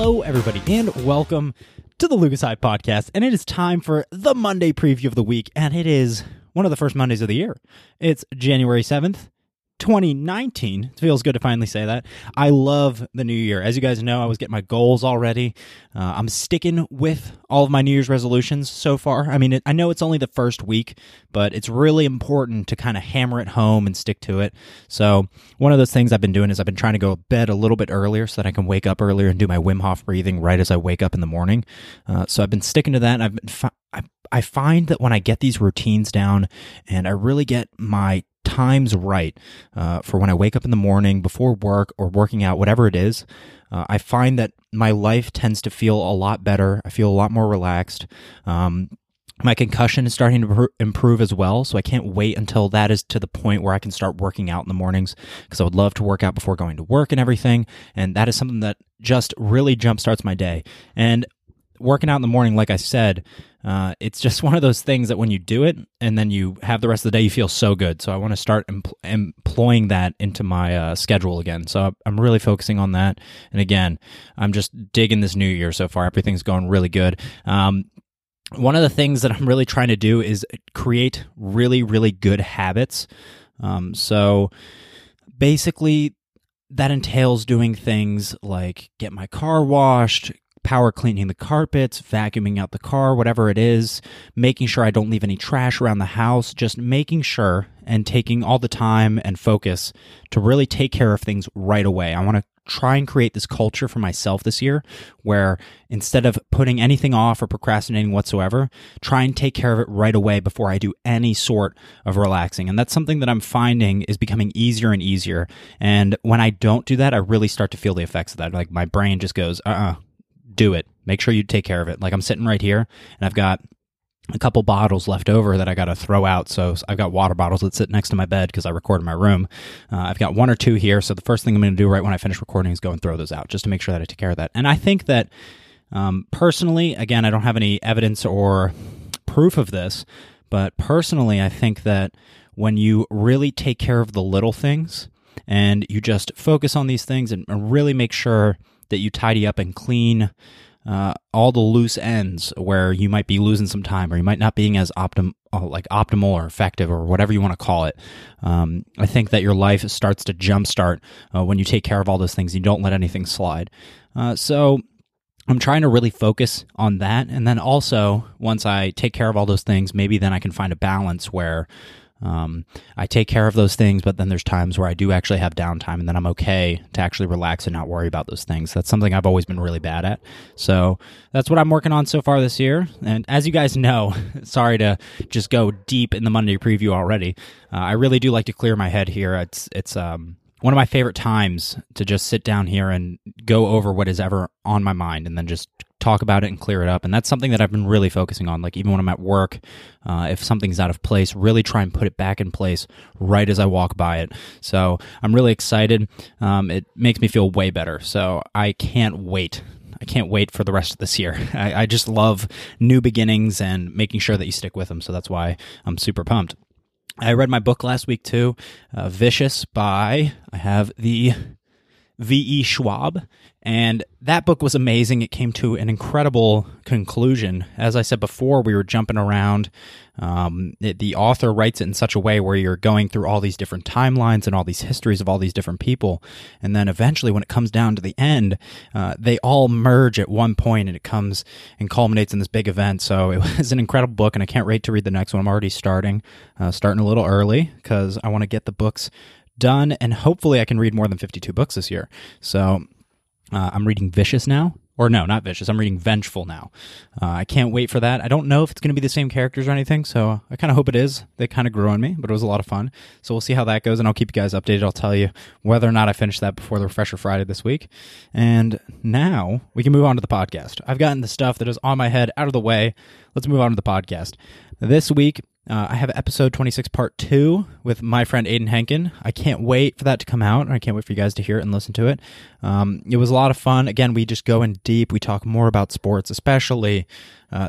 Hello, everybody, and welcome to the Lucas Heyde Podcast. And it is time for the Monday preview of the week, and it is one of the first Mondays of the year. It's January 7th, 2019. It feels good to finally say that. I love the new year. As you guys know, I was getting my goals already. I'm sticking with all of my New Year's resolutions so far. I mean, I know it's only the first week, but it's really important to kind of hammer it home and stick to it. So one of those things I've been doing is I've been trying to go to bed a little bit earlier so that I can wake up earlier and do my Wim Hof breathing right as I wake up in the morning. So I've been sticking to that, and I've been I find that when I get these routines down and I really get my times right for when I wake up in the morning before work or working out, whatever it is, I find that my life tends to feel a lot better. I feel a lot more relaxed. My concussion is starting to improve as well, so I can't wait until that is to the point where I can start working out in the mornings, because I would love to work out before going to work and everything, and that is something that just really jumpstarts my day. And working out in the morning, like I said, it's just one of those things that when you do it and then you have the rest of the day, you feel so good. So I want to start employing that into my schedule again. So I'm really focusing on that. And again, I'm just digging this new year so far. Everything's going really good. One of the things that I'm really trying to do is create really, really good habits. So basically that entails doing things like get my car washed, power cleaning the carpets, vacuuming out the car, whatever it is, making sure I don't leave any trash around the house, just making sure and taking all the time and focus to really take care of things right away. I want to try and create this culture for myself this year where instead of putting anything off or procrastinating whatsoever, try and take care of it right away before I do any sort of relaxing. And that's something that I'm finding is becoming easier and easier. And when I don't do that, I really start to feel the effects of that. Like my brain just goes, do it. Make sure you take care of it. Like I'm sitting right here and I've got a couple bottles left over that I got to throw out. So I've got water bottles that sit next to my bed because I record in my room. I've got one or two here. So the first thing I'm going to do right when I finish recording is go and throw those out just to make sure that I take care of that. And I think that personally, again, I don't have any evidence or proof of this, but personally, I think that when you really take care of the little things and you just focus on these things and really make sure that you tidy up and clean all the loose ends where you might be losing some time or you might not being as optimal or effective or whatever you want to call it. I think that your life starts to jumpstart when you take care of all those things. You don't let anything slide. So I'm trying to really focus on that. And then also, once I take care of all those things, maybe then I can find a balance where I take care of those things, but then there's times where I do actually have downtime, and then I'm okay to actually relax and not worry about those things. That's something I've always been really bad at. So that's what I'm working on so far this year. And as you guys know, sorry to just go deep in the Monday preview already. I really do like to clear my head here. It's one of my favorite times to just sit down here and go over what is ever on my mind and then just talk about it and clear it up. And that's something that I've been really focusing on. Like even when I'm at work, if something's out of place, really try and put it back in place right as I walk by it. So I'm really excited. It makes me feel way better. So I can't wait. I can't wait for the rest of this year. I just love new beginnings and making sure that you stick with them. So that's why I'm super pumped. I read my book last week too, Vicious by, I have the V.E. Schwab, and that book was amazing. It came to an incredible conclusion. As I said before, we were jumping around. The author writes it in such a way where you're going through all these different timelines and all these histories of all these different people. And then eventually when it comes down to the end, they all merge at one point and it comes and culminates in this big event. So it was an incredible book, and I can't wait to read the next one. I'm already starting a little early because I want to get the books done, and hopefully I can read more than 52 books this year. So I'm reading Vicious now. Or no, not Vicious. I'm reading Vengeful now. I can't wait for that. I don't know if it's going to be the same characters or anything, so I kind of hope it is. They kind of grew on me, but it was a lot of fun. So we'll see how that goes, and I'll keep you guys updated. I'll tell you whether or not I finish that before the Refresher Friday this week. And now we can move on to the podcast. I've gotten the stuff that is on my head out of the way. Let's move on to the podcast. This week, I have episode 26, part 2 with my friend Aiden Henkin. I can't wait for that to come out, and I can't wait for you guys to hear it and listen to it. It was a lot of fun. Again, we just go in deep. We talk more about sports, especially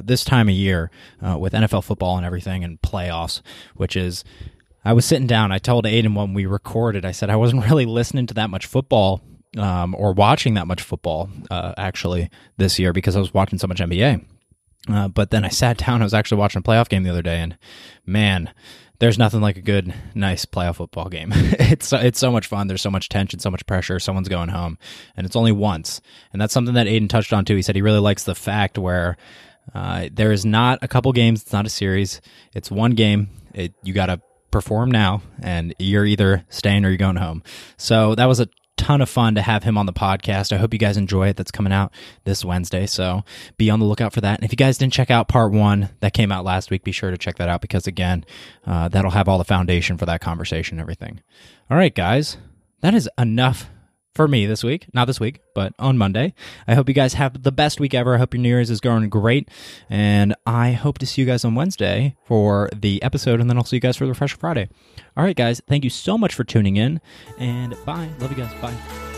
this time of year with NFL football and everything and playoffs, which is, I was sitting down. I told Aiden when we recorded, I said I wasn't really listening to that much football or watching that much football, actually, this year, because I was watching so much NBA. But then I sat down, I was actually watching a playoff game the other day, and man, there's nothing like a good, nice playoff football game. It's so much fun. There's so much tension, so much pressure. Someone's going home, and it's only once. And that's something that Aiden touched on too. He said he really likes the fact where there is not a couple games. It's not a series. It's one game. You got to perform now, and you're either staying or you're going home. So that was a ton of fun to have him on the podcast. I hope you guys enjoy it. That's coming out this Wednesday, so be on the lookout for that. And if you guys didn't check out part one that came out last week, be sure to check that out, because again, that'll have all the foundation for that conversation and everything. All right, guys, that is enough for me this week. Not this week, but on Monday. I hope you guys have the best week ever. I hope your New Year's is going great, and I hope to see you guys on Wednesday for the episode, and then I'll see you guys for the Refresher Friday. All right, guys, thank you so much for tuning in, and bye. Love you guys. Bye.